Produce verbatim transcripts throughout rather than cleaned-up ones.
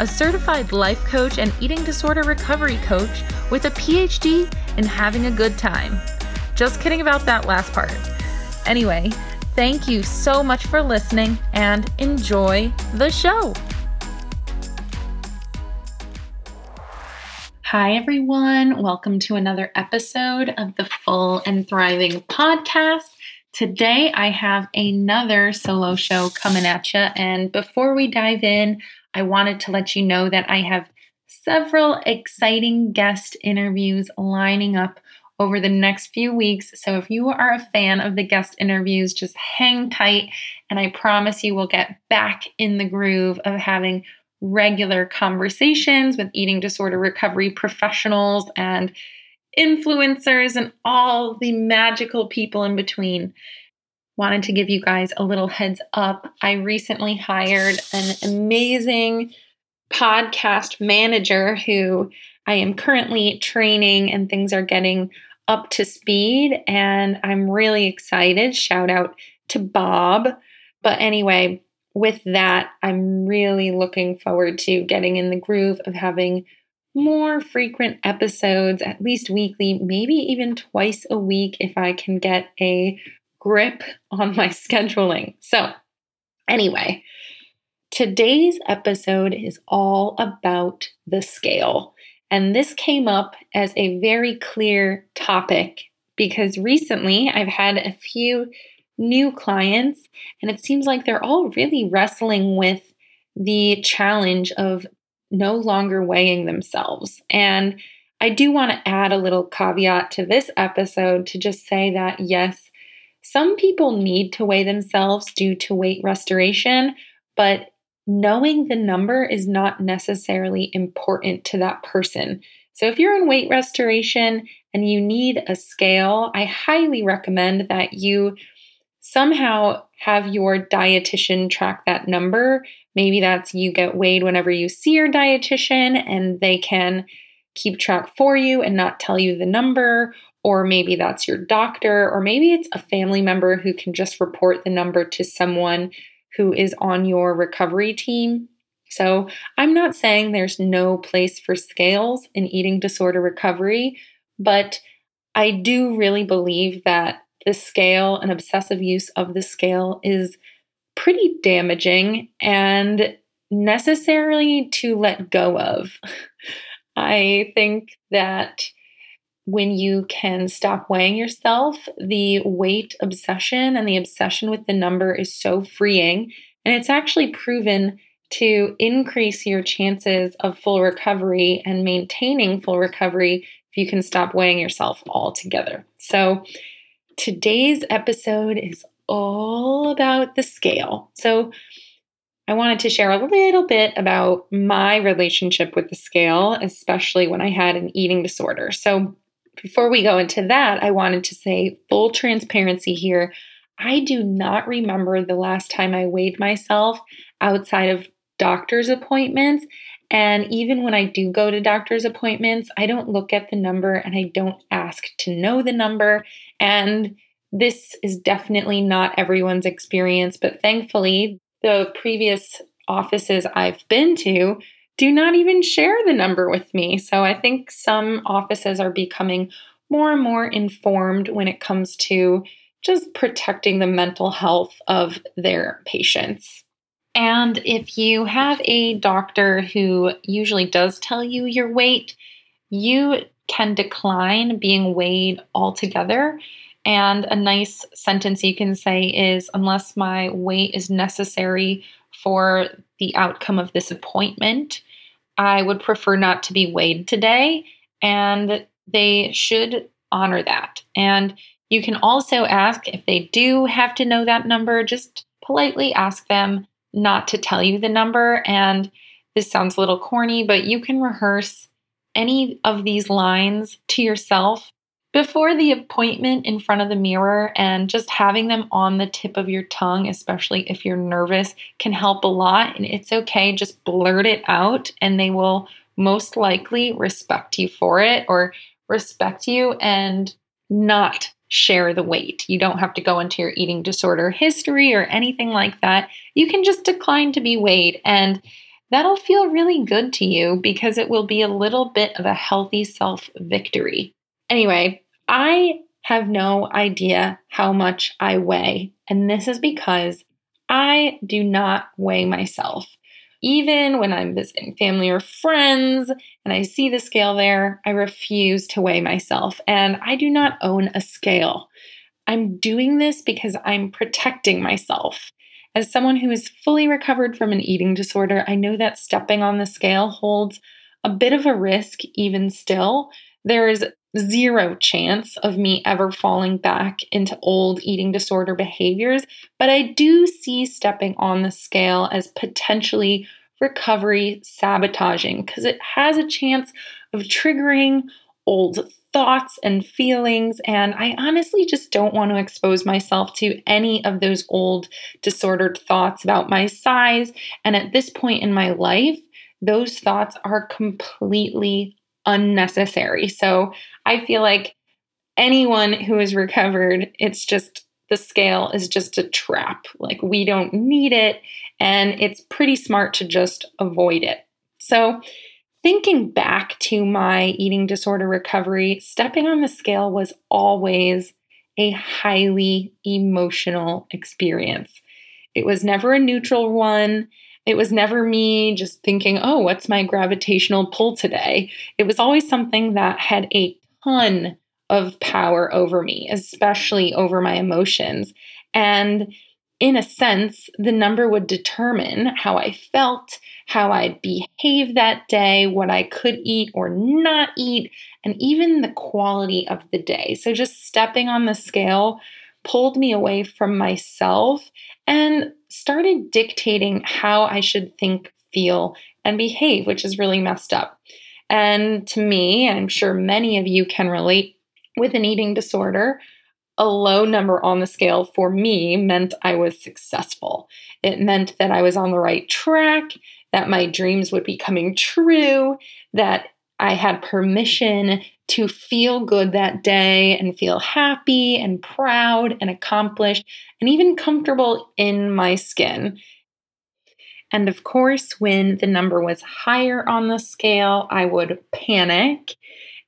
a certified life coach and eating disorder recovery coach with a P H D in having a good time. Just kidding about that last part. Anyway, thank you so much for listening and enjoy the show. Hi, everyone. Welcome to another episode of the Full and Thriving Podcast. Today, I have another solo show coming at you, and before we dive in, I wanted to let you know that I have several exciting guest interviews lining up over the next few weeks, so if you are a fan of the guest interviews, just hang tight, and I promise you we'll get back in the groove of having regular conversations with eating disorder recovery professionals and influencers, and all the magical people in between. Wanted to give you guys a little heads up. I recently hired an amazing podcast manager who I am currently training, and things are getting up to speed, and I'm really excited. Shout out to Bob. But anyway, with that, I'm really looking forward to getting in the groove of having more frequent episodes, at least weekly, maybe even twice a week if I can get a grip on my scheduling. So anyway, today's episode is all about the scale. And this came up as a very clear topic because recently I've had a few new clients, and it seems like they're all really wrestling with the challenge of no longer weighing themselves. And I do want to add a little caveat to this episode to just say that, yes, some people need to weigh themselves due to weight restoration, but knowing the number is not necessarily important to that person. So if you're in weight restoration and you need a scale, I highly recommend that you somehow have your dietitian track that number. Maybe that's you get weighed whenever you see your dietitian and they can keep track for you and not tell you the number, or maybe that's your doctor, or maybe it's a family member who can just report the number to someone who is on your recovery team. So I'm not saying there's no place for scales in eating disorder recovery, but I do really believe that the scale and obsessive use of the scale is pretty damaging and necessary to let go of. I think that when you can stop weighing yourself, the weight obsession and the obsession with the number is so freeing, and it's actually proven to increase your chances of full recovery and maintaining full recovery if you can stop weighing yourself altogether. So today's episode is all about the scale. So I wanted to share a little bit about my relationship with the scale, especially when I had an eating disorder. So before we go into that, I wanted to say full transparency here. I do not remember the last time I weighed myself outside of doctor's appointments. And even when I do go to doctor's appointments, I don't look at the number and I don't ask to know the number. And this is definitely not everyone's experience, but thankfully, the previous offices I've been to do not even share the number with me. So I think some offices are becoming more and more informed when it comes to just protecting the mental health of their patients. And if you have a doctor who usually does tell you your weight, you can decline being weighed altogether. And a nice sentence you can say is, unless my weight is necessary for the outcome of this appointment, I would prefer not to be weighed today. And they should honor that. And you can also ask if they do have to know that number, just politely ask them not to tell you the number. And this sounds a little corny, but you can rehearse any of these lines to yourself before the appointment in front of the mirror, and just having them on the tip of your tongue, especially if you're nervous, can help a lot. And it's okay, just blurt it out and they will most likely respect you for it, or respect you and not share the weight. You don't have to go into your eating disorder history or anything like that. You can just decline to be weighed, and that'll feel really good to you because it will be a little bit of a healthy self victory. Anyway, I have no idea how much I weigh, and this is because I do not weigh myself. Even when I'm visiting family or friends and I see the scale there, I refuse to weigh myself, and I do not own a scale. I'm doing this because I'm protecting myself. As someone who is fully recovered from an eating disorder, I know that stepping on the scale holds a bit of a risk even still. There is zero chance of me ever falling back into old eating disorder behaviors, but I do see stepping on the scale as potentially recovery sabotaging, because it has a chance of triggering old thoughts and feelings, and I honestly just don't want to expose myself to any of those old disordered thoughts about my size. And at this point in my life, those thoughts are completely unnecessary. So I feel like anyone who is recovered, it's just, the scale is just a trap. Like, we don't need it, and it's pretty smart to just avoid it. So thinking back to my eating disorder recovery, stepping on the scale was always a highly emotional experience. It was never a neutral one. It was never me just thinking, oh, what's my gravitational pull today? It was always something that had a ton of power over me, especially over my emotions. And in a sense, the number would determine how I felt, how I'd behave that day, what I could eat or not eat, and even the quality of the day. So just stepping on the scale pulled me away from myself and started dictating how I should think, feel, and behave, which is really messed up. And to me, and I'm sure many of you can relate, with an eating disorder, a low number on the scale for me meant I was successful. It meant that I was on the right track, that my dreams would be coming true, that I had permission to feel good that day and feel happy and proud and accomplished and even comfortable in my skin. And of course, when the number was higher on the scale, I would panic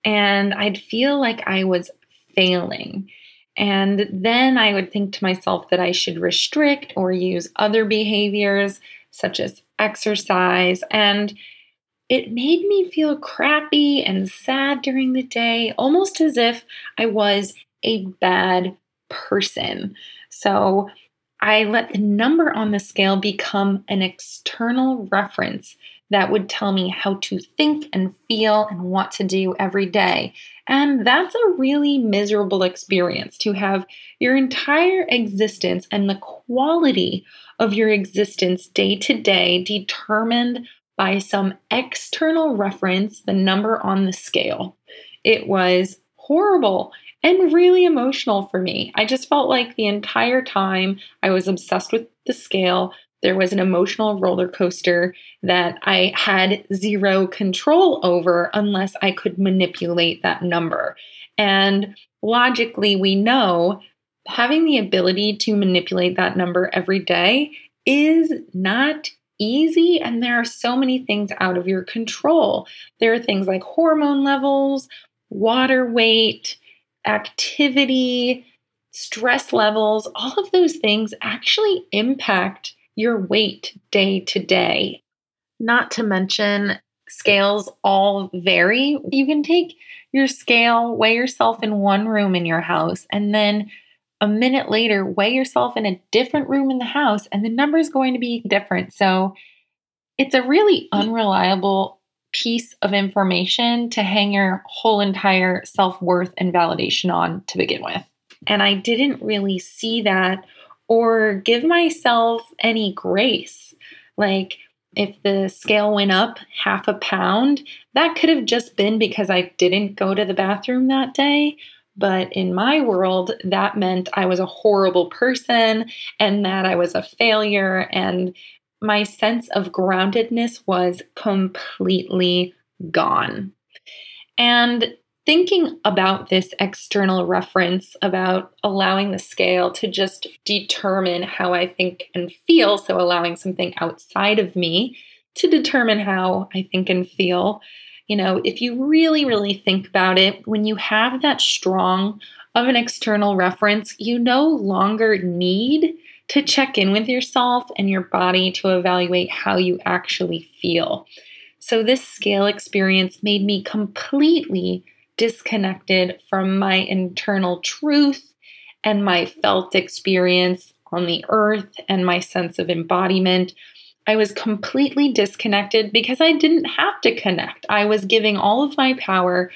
and I'd feel like I was failing. And then I would think to myself that I should restrict or use other behaviors such as exercise, and it made me feel crappy and sad during the day, almost as if I was a bad person. So I let the number on the scale become an external reference that would tell me how to think and feel and what to do every day. And that's a really miserable experience, to have your entire existence and the quality of your existence day to day determined by some external reference, the number on the scale. It was horrible and really emotional for me. I just felt like the entire time I was obsessed with the scale, there was an emotional roller coaster that I had zero control over unless I could manipulate that number. And logically, we know having the ability to manipulate that number every day is not easy, and there are so many things out of your control. There are things like hormone levels, water weight, activity, stress levels. All of those things actually impact your weight day to day. Not to mention, scales all vary. You can take your scale, weigh yourself in one room in your house, and then a minute later, weigh yourself in a different room in the house, and the number is going to be different. So it's a really unreliable piece of information to hang your whole entire self-worth and validation on to begin with. And I didn't really see that or give myself any grace. Like, if the scale went up half a pound, that could have just been because I didn't go to the bathroom that day. But in my world, that meant I was a horrible person and that I was a failure. And my sense of groundedness was completely gone. And thinking about this external reference, about allowing the scale to just determine how I think and feel, so allowing something outside of me to determine how I think and feel, you know, if you really, really think about it, when you have that strong of an external reference, you no longer need to check in with yourself and your body to evaluate how you actually feel. So this scale experience made me completely disconnected from my internal truth and my felt experience on the earth and my sense of embodiment. I was completely disconnected because I didn't have to connect. I was giving all of my power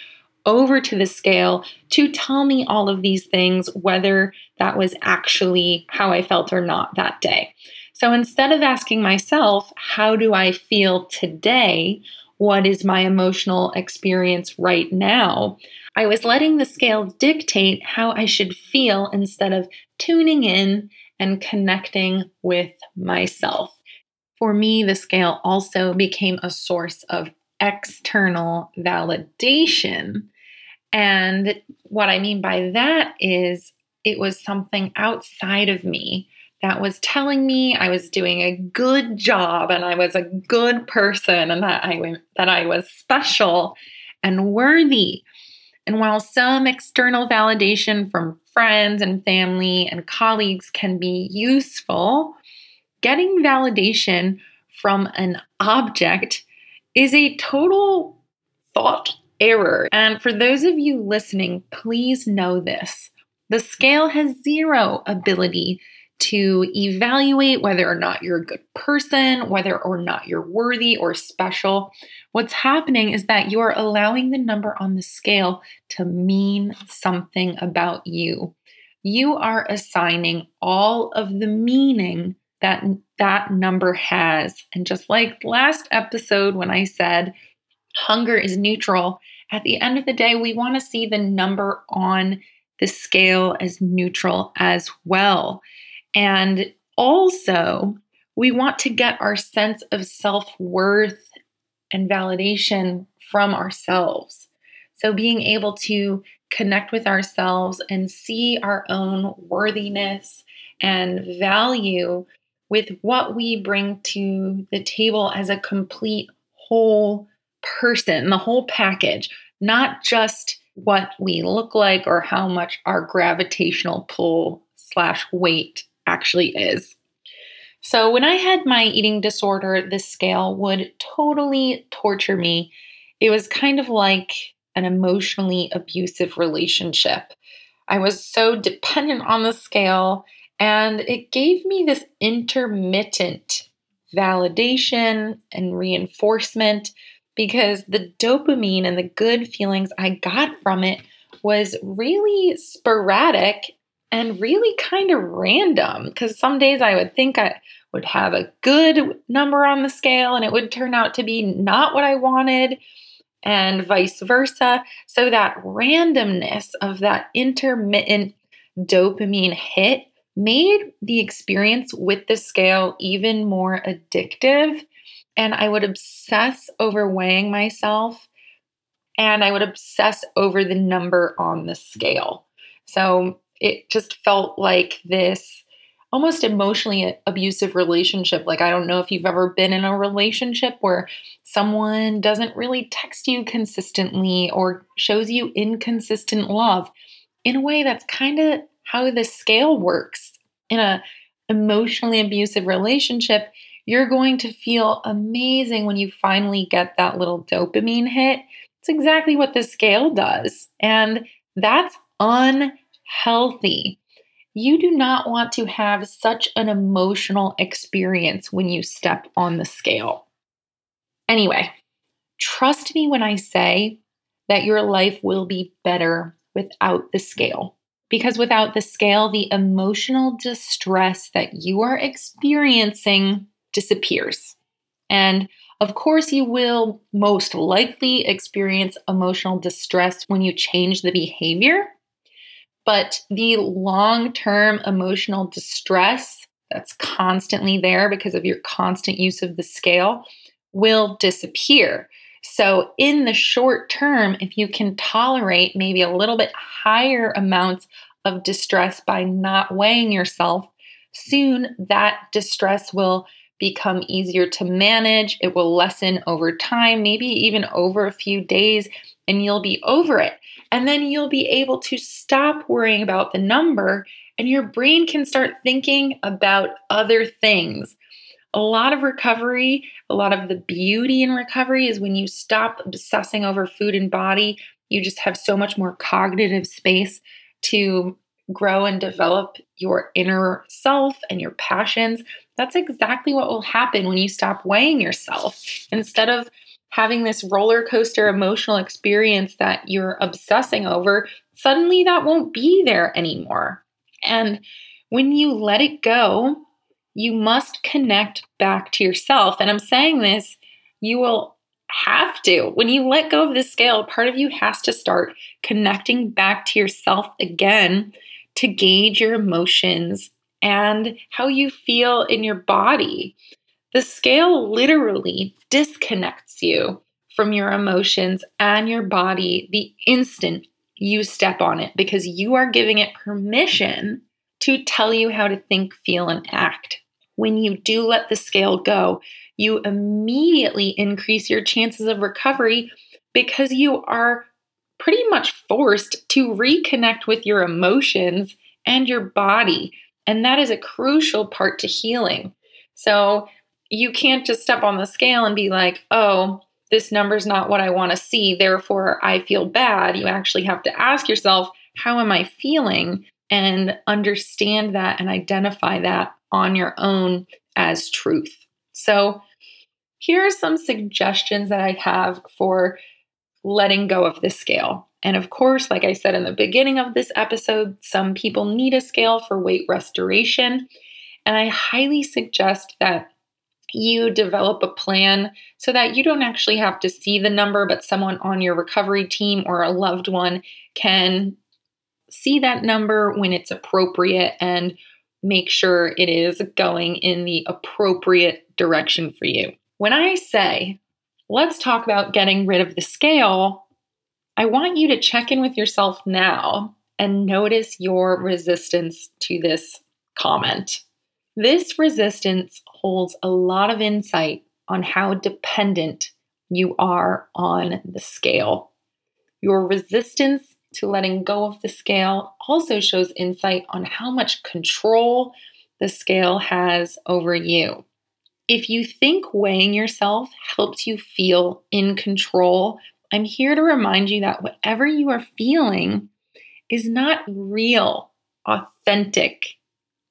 over to the scale to tell me all of these things, whether that was actually how I felt or not that day. So instead of asking myself, how do I feel today? What is my emotional experience right now? I was letting the scale dictate how I should feel instead of tuning in and connecting with myself. For me, the scale also became a source of external validation. And what I mean by that is it was something outside of me that was telling me I was doing a good job and I was a good person and that I, that I was special and worthy. And while some external validation from friends and family and colleagues can be useful, getting validation from an object is a total thought error. And for those of you listening, please know this. The scale has zero ability to evaluate whether or not you're a good person, whether or not you're worthy or special. What's happening is that you are allowing the number on the scale to mean something about you. You are assigning all of the meaning that that number has. And just like last episode when I said hunger is neutral, at the end of the day, we want to see the number on the scale as neutral as well. And also, we want to get our sense of self-worth and validation from ourselves. So being able to connect with ourselves and see our own worthiness and value with what we bring to the table as a complete whole person, the whole package, not just what we look like or how much our gravitational pull slash weight actually is. So when I had my eating disorder, the scale would totally torture me. It was kind of like an emotionally abusive relationship. I was so dependent on the scale, and it gave me this intermittent validation and reinforcement because the dopamine and the good feelings I got from it was really sporadic and really kind of random, because some days I would think I would have a good number on the scale and it would turn out to be not what I wanted, and vice versa. So that randomness of that intermittent dopamine hit made the experience with the scale even more addictive. And I would obsess over weighing myself, and I would obsess over the number on the scale. So it just felt like this almost emotionally abusive relationship. Like, I don't know if you've ever been in a relationship where someone doesn't really text you consistently or shows you inconsistent love. In a way, that's kind of how the scale works. In an emotionally abusive relationship, you're going to feel amazing when you finally get that little dopamine hit. It's exactly what the scale does. And that's unhealthy. Healthy. You do not want to have such an emotional experience when you step on the scale. Anyway, trust me when I say that your life will be better without the scale, because without the scale, the emotional distress that you are experiencing disappears. And of course, you will most likely experience emotional distress when you change the behavior, but the long-term emotional distress that's constantly there because of your constant use of the scale will disappear. So in the short term, if you can tolerate maybe a little bit higher amounts of distress by not weighing yourself, soon that distress will become easier to manage. It will lessen over time, maybe even over a few days, and you'll be over it. And then you'll be able to stop worrying about the number, and your brain can start thinking about other things. A lot of recovery, a lot of the beauty in recovery is when you stop obsessing over food and body, you just have so much more cognitive space to grow and develop your inner self and your passions. That's exactly what will happen when you stop weighing yourself. Instead of having this roller coaster emotional experience that you're obsessing over, suddenly that won't be there anymore. And when you let it go, you must connect back to yourself. And I'm saying this, you will have to. When you let go of the scale, part of you has to start connecting back to yourself again to gauge your emotions and how you feel in your body. The scale literally disconnects you from your emotions and your body the instant you step on it, because you are giving it permission to tell you how to think, feel, and act. When you do let the scale go, you immediately increase your chances of recovery because you are pretty much forced to reconnect with your emotions and your body. And that is a crucial part to healing. So you can't just step on the scale and be like, oh, this number's not what I want to see, therefore I feel bad. You actually have to ask yourself, how am I feeling? And understand that and identify that on your own as truth. So here are some suggestions that I have for letting go of the scale. And of course, like I said in the beginning of this episode, some people need a scale for weight restoration. And I highly suggest that you develop a plan so that you don't actually have to see the number, but someone on your recovery team or a loved one can see that number when it's appropriate and make sure it is going in the appropriate direction for you. When I say, let's talk about getting rid of the scale, I want you to check in with yourself now and notice your resistance to this comment. This resistance holds a lot of insight on how dependent you are on the scale. Your resistance to letting go of the scale also shows insight on how much control the scale has over you. If you think weighing yourself helps you feel in control, I'm here to remind you that whatever you are feeling is not real, authentic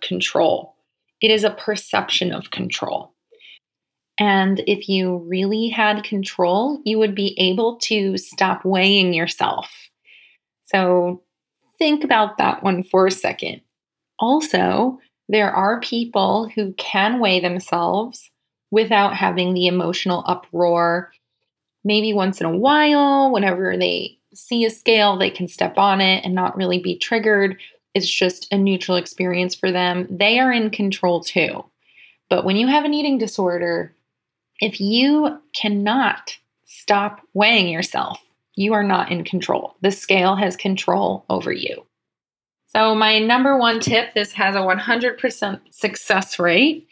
control. It is a perception of control. And if you really had control, you would be able to stop weighing yourself. So think about that one for a second. Also, there are people who can weigh themselves without having the emotional uproar. Maybe once in a while, whenever they see a scale, they can step on it and not really be triggered. It's just a neutral experience for them. They are in control too. But when you have an eating disorder, if you cannot stop weighing yourself, you are not in control. The scale has control over you. So my number one tip, this has a one hundred percent success rate,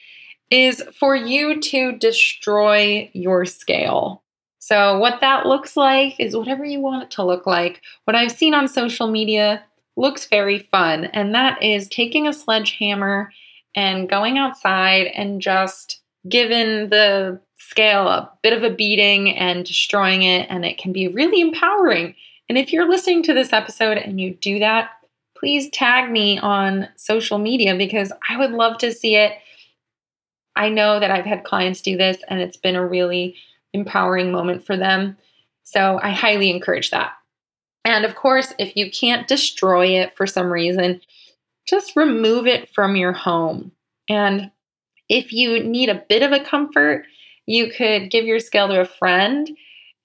is for you to destroy your scale. So what that looks like is whatever you want it to look like. What I've seen on social media looks very fun, and that is taking a sledgehammer and going outside and just giving the scale a bit of a beating and destroying it, and it can be really empowering. And if you're listening to this episode and you do that, please tag me on social media because I would love to see it. I know that I've had clients do this and it's been a really empowering moment for them. So I highly encourage that. And of course, if you can't destroy it for some reason, just remove it from your home. And if you need a bit of a comfort, You could give your scale to a friend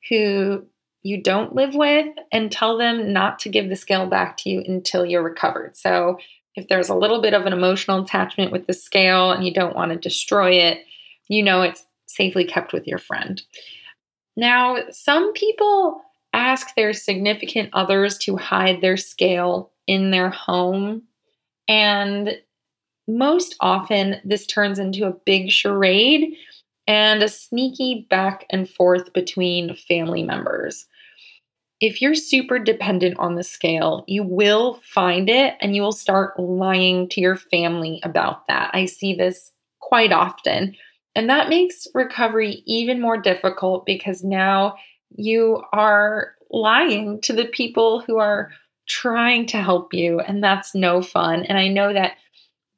who you don't live with and tell them not to give the scale back to you until you're recovered. So if there's a little bit of an emotional attachment with the scale and you don't want to destroy it, you know it's safely kept with your friend. Now, some people ask their significant others to hide their scale in their home. And most often, this turns into a big charade and a sneaky back and forth between family members. If you're super dependent on the scale, you will find it and you will start lying to your family about that. I see this quite often. And that makes recovery even more difficult because now you are lying to the people who are trying to help you, and that's no fun. And I know that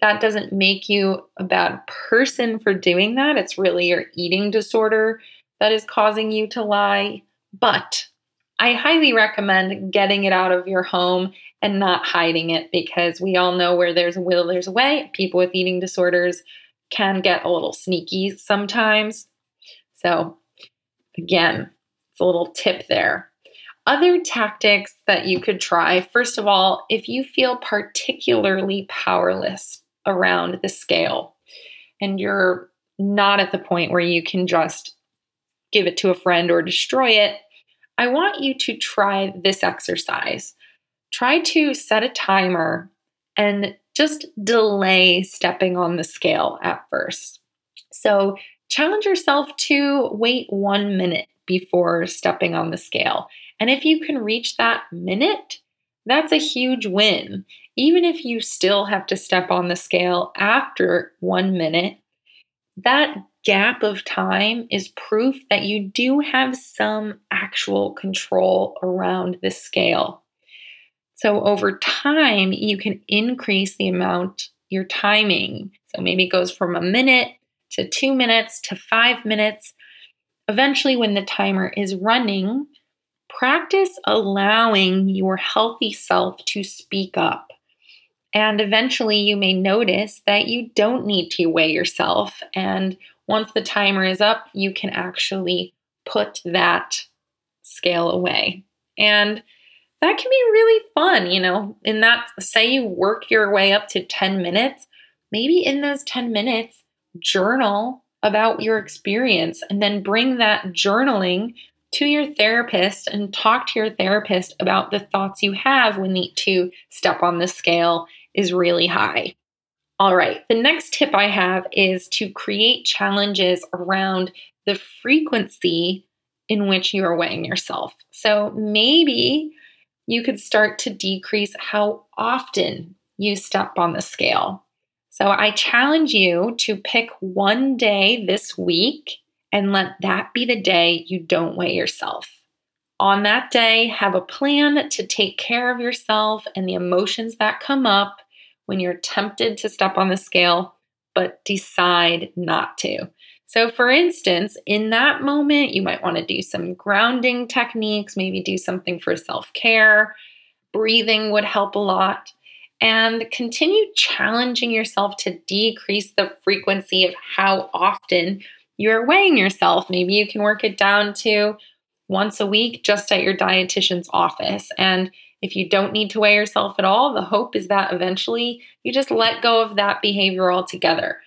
that doesn't make you a bad person for doing that. It's really your eating disorder that is causing you to lie. But I highly recommend getting it out of your home and not hiding it, because we all know where there's a will, there's a way. People with eating disorders can get a little sneaky sometimes. So again, it's a little tip there. Other tactics that you could try. First of all, if you feel particularly powerless around the scale and you're not at the point where you can just give it to a friend or destroy it, I want you to try this exercise. Try to set a timer and just delay stepping on the scale at first. So challenge yourself to wait one minute before stepping on the scale. And if you can reach that minute, that's a huge win. Even if you still have to step on the scale after one minute, that gap of time is proof that you do have some actual control around the scale. So over time, you can increase the amount, your timing. So maybe it goes from a minute to two minutes to five minutes. Eventually, when the timer is running, practice allowing your healthy self to speak up. And eventually, you may notice that you don't need to weigh yourself. And once the timer is up, you can actually put that scale away. And that can be really fun, you know, in that, say you work your way up to ten minutes, maybe in those ten minutes, journal about your experience and then bring that journaling to your therapist and talk to your therapist about the thoughts you have when the to step on the scale is really high. All right, the next tip I have is to create challenges around the frequency in which you are weighing yourself. So maybe you could start to decrease how often you step on the scale. So I challenge you to pick one day this week and let that be the day you don't weigh yourself. On that day, have a plan to take care of yourself and the emotions that come up when you're tempted to step on the scale, but decide not to. So for instance, in that moment, you might want to do some grounding techniques, maybe do something for self-care. Breathing would help a lot. And continue challenging yourself to decrease the frequency of how often you're weighing yourself. Maybe you can work it down to once a week just at your dietitian's office. And if you don't need to weigh yourself at all, the hope is that eventually you just let go of that behavior altogether.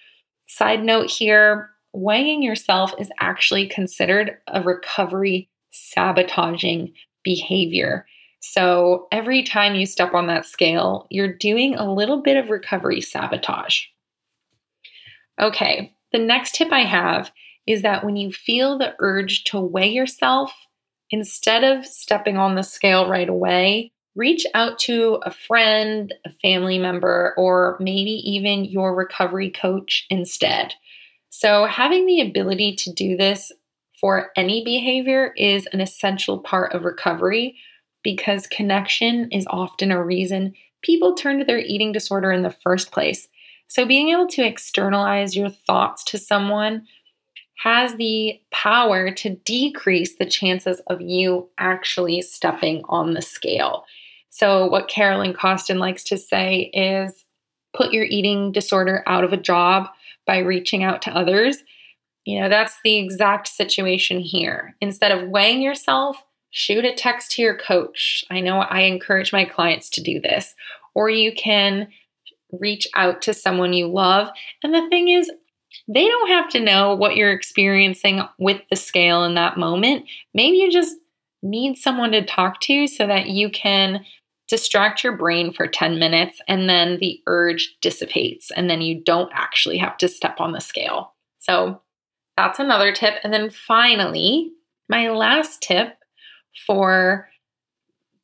Side note here, weighing yourself is actually considered a recovery sabotaging behavior. So every time you step on that scale, you're doing a little bit of recovery sabotage. Okay. The next tip I have is that when you feel the urge to weigh yourself, instead of stepping on the scale right away, reach out to a friend, a family member, or maybe even your recovery coach instead. So having the ability to do this for any behavior is an essential part of recovery because connection is often a reason people turn to their eating disorder in the first place. So being able to externalize your thoughts to someone has the power to decrease the chances of you actually stepping on the scale. So what Carolyn Costin likes to say is put your eating disorder out of a job by reaching out to others. You know, that's the exact situation here. Instead of weighing yourself, shoot a text to your coach. I know I encourage my clients to do this. Or you can reach out to someone you love. And the thing is, they don't have to know what you're experiencing with the scale in that moment. Maybe you just need someone to talk to so that you can distract your brain for ten minutes and then the urge dissipates and then you don't actually have to step on the scale. So that's another tip. And then finally, my last tip for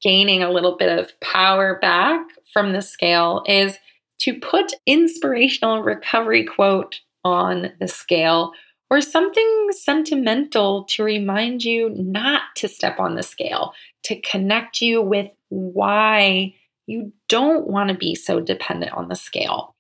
gaining a little bit of power back from the scale is to put inspirational recovery quote on the scale or something sentimental to remind you not to step on the scale, to connect you with why you don't want to be so dependent on the scale.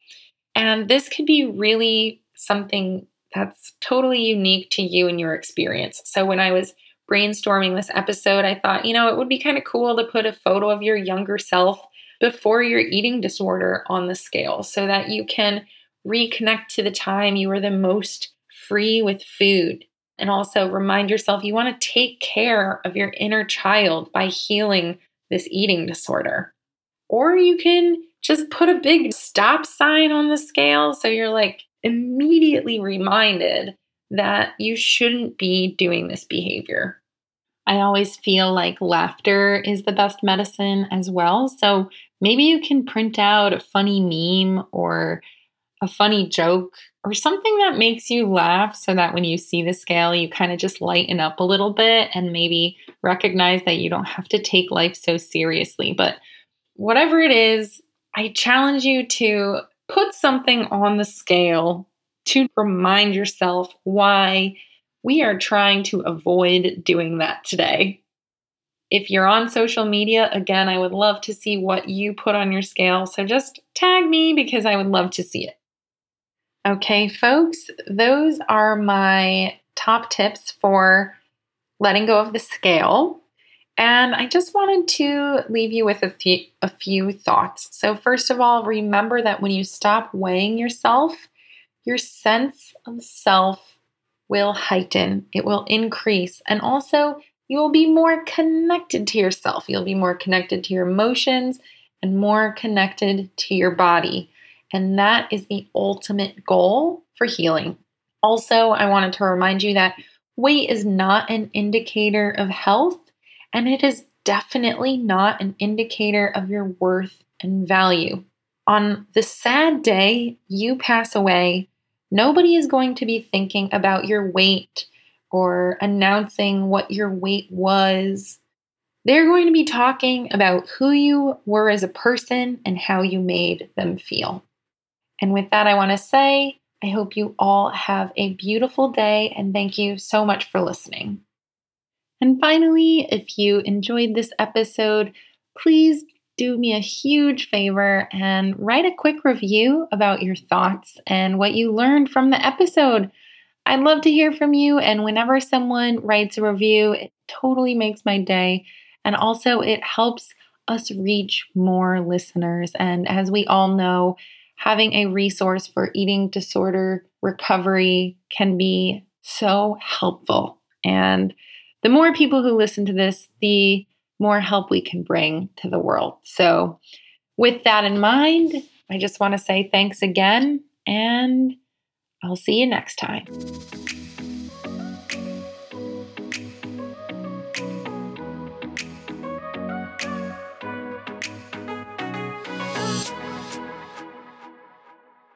And this could be really something that's totally unique to you and your experience. So when I was brainstorming this episode, I thought, you know, it would be kind of cool to put a photo of your younger self before your eating disorder on the scale so that you can reconnect to the time you were the most free with food. And also remind yourself you want to take care of your inner child by healing this eating disorder. Or you can just put a big stop sign on the scale so you're like immediately reminded that you shouldn't be doing this behavior. I always feel like laughter is the best medicine as well. So maybe you can print out a funny meme or a funny joke or something that makes you laugh so that when you see the scale, you kind of just lighten up a little bit and maybe recognize that you don't have to take life so seriously. But whatever it is, I challenge you to put something on the scale to remind yourself why we are trying to avoid doing that today. If you're on social media, again, I would love to see what you put on your scale. So just tag me because I would love to see it. Okay, folks, those are my top tips for letting go of the scale. And I just wanted to leave you with a few, a few thoughts. So first of all, remember that when you stop weighing yourself, your sense of self will heighten. It will increase. And also, you will be more connected to yourself. You'll be more connected to your emotions and more connected to your body. And that is the ultimate goal for healing. Also, I wanted to remind you that weight is not an indicator of health, and it is definitely not an indicator of your worth and value. On the sad day you pass away, nobody is going to be thinking about your weight or announcing what your weight was. They're going to be talking about who you were as a person and how you made them feel. And with that, I want to say, I hope you all have a beautiful day and thank you so much for listening. And finally, if you enjoyed this episode, please do me a huge favor and write a quick review about your thoughts and what you learned from the episode. I'd love to hear from you, and whenever someone writes a review, it totally makes my day. And also it helps us reach more listeners. And as we all know, having a resource for eating disorder recovery can be so helpful. And the more people who listen to this, the more help we can bring to the world. So with that in mind, I just want to say thanks again, and I'll see you next time.